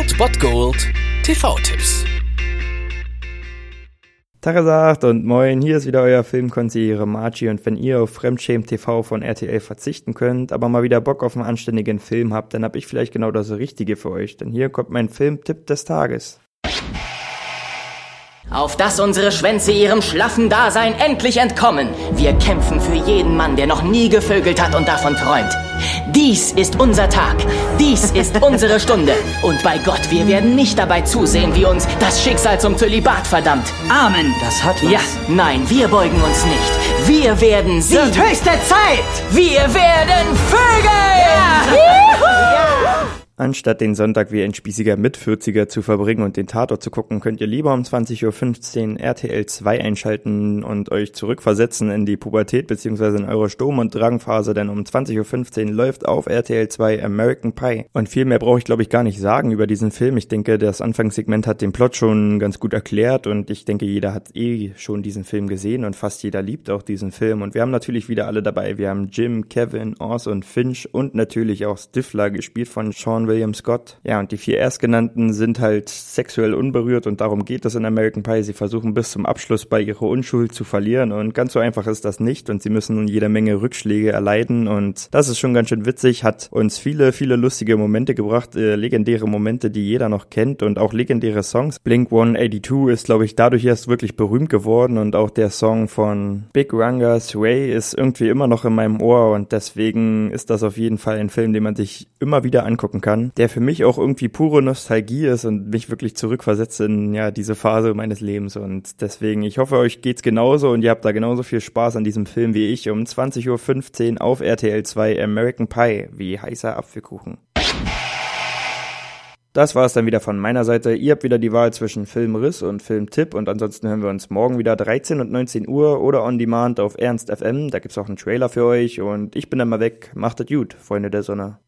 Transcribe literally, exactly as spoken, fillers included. Old But Gold T V-Tipps. Tagesacht und moin, hier ist wieder euer Filmkonsigliere Martschi, und wenn ihr auf Fremdschämen T V von R T L verzichten könnt, aber mal wieder Bock auf einen anständigen Film habt, dann hab ich vielleicht genau das Richtige für euch, denn hier kommt mein Filmtipp des Tages. Auf dass unsere Schwänze ihrem schlaffen Dasein endlich entkommen. Wir kämpfen für jeden Mann, der noch nie gevögelt hat und davon träumt. Dies ist unser Tag. Dies ist unsere Stunde. Und bei Gott, wir werden nicht dabei zusehen, wie uns das Schicksal zum Zölibat verdammt. Amen. Das hat was. Ja, nein, wir beugen uns nicht. Wir werden siegen. Wird höchste Zeit. Wir werden Vögel. Ja. Juhu. Ja. Anstatt den Sonntag wie ein spießiger Mitvierziger zu verbringen und den Tatort zu gucken, könnt ihr lieber um zwanzig Uhr fünfzehn R T L zwei einschalten und euch zurückversetzen in die Pubertät bzw. in eure Sturm- und Drangphase, denn um zwanzig Uhr fünfzehn läuft auf R T L zwei American Pie. Und viel mehr brauche ich, glaube ich, gar nicht sagen über diesen Film. Ich denke, das Anfangssegment hat den Plot schon ganz gut erklärt, und ich denke, jeder hat eh schon diesen Film gesehen und fast jeder liebt auch diesen Film. Und wir haben natürlich wieder alle dabei. Wir haben Jim, Kevin, Oz und Finch und natürlich auch Stifler, gespielt von Sean William Scott. Ja, und die vier Erstgenannten sind halt sexuell unberührt, und darum geht es in American Pie. Sie versuchen bis zum Abschluss bei ihrer Unschuld zu verlieren, und ganz so einfach ist das nicht, und sie müssen nun jede Menge Rückschläge erleiden, und das ist schon ganz schön witzig, hat uns viele, viele lustige Momente gebracht, äh, legendäre Momente, die jeder noch kennt, und auch legendäre Songs. Blink hundertzweiundachtzig ist, glaube ich, dadurch erst wirklich berühmt geworden, und auch der Song von Big Runger Way ist irgendwie immer noch in meinem Ohr, und deswegen ist das auf jeden Fall ein Film, den man sich immer wieder angucken kann, der für mich auch irgendwie pure Nostalgie ist und mich wirklich zurückversetzt in ja diese Phase meines Lebens. Und deswegen, ich hoffe, euch geht's genauso und ihr habt da genauso viel Spaß an diesem Film wie ich. Um zwanzig Uhr fünfzehn auf R T L zwei American Pie, wie heißer Apfelkuchen. Das war's dann wieder von meiner Seite. Ihr habt wieder die Wahl zwischen Filmriss und Filmtipp, und ansonsten hören wir uns morgen wieder dreizehn und neunzehn Uhr oder on demand auf Ernst F M. Da gibt's auch einen Trailer für euch, und ich bin dann mal weg. Macht es gut, Freunde der Sonne.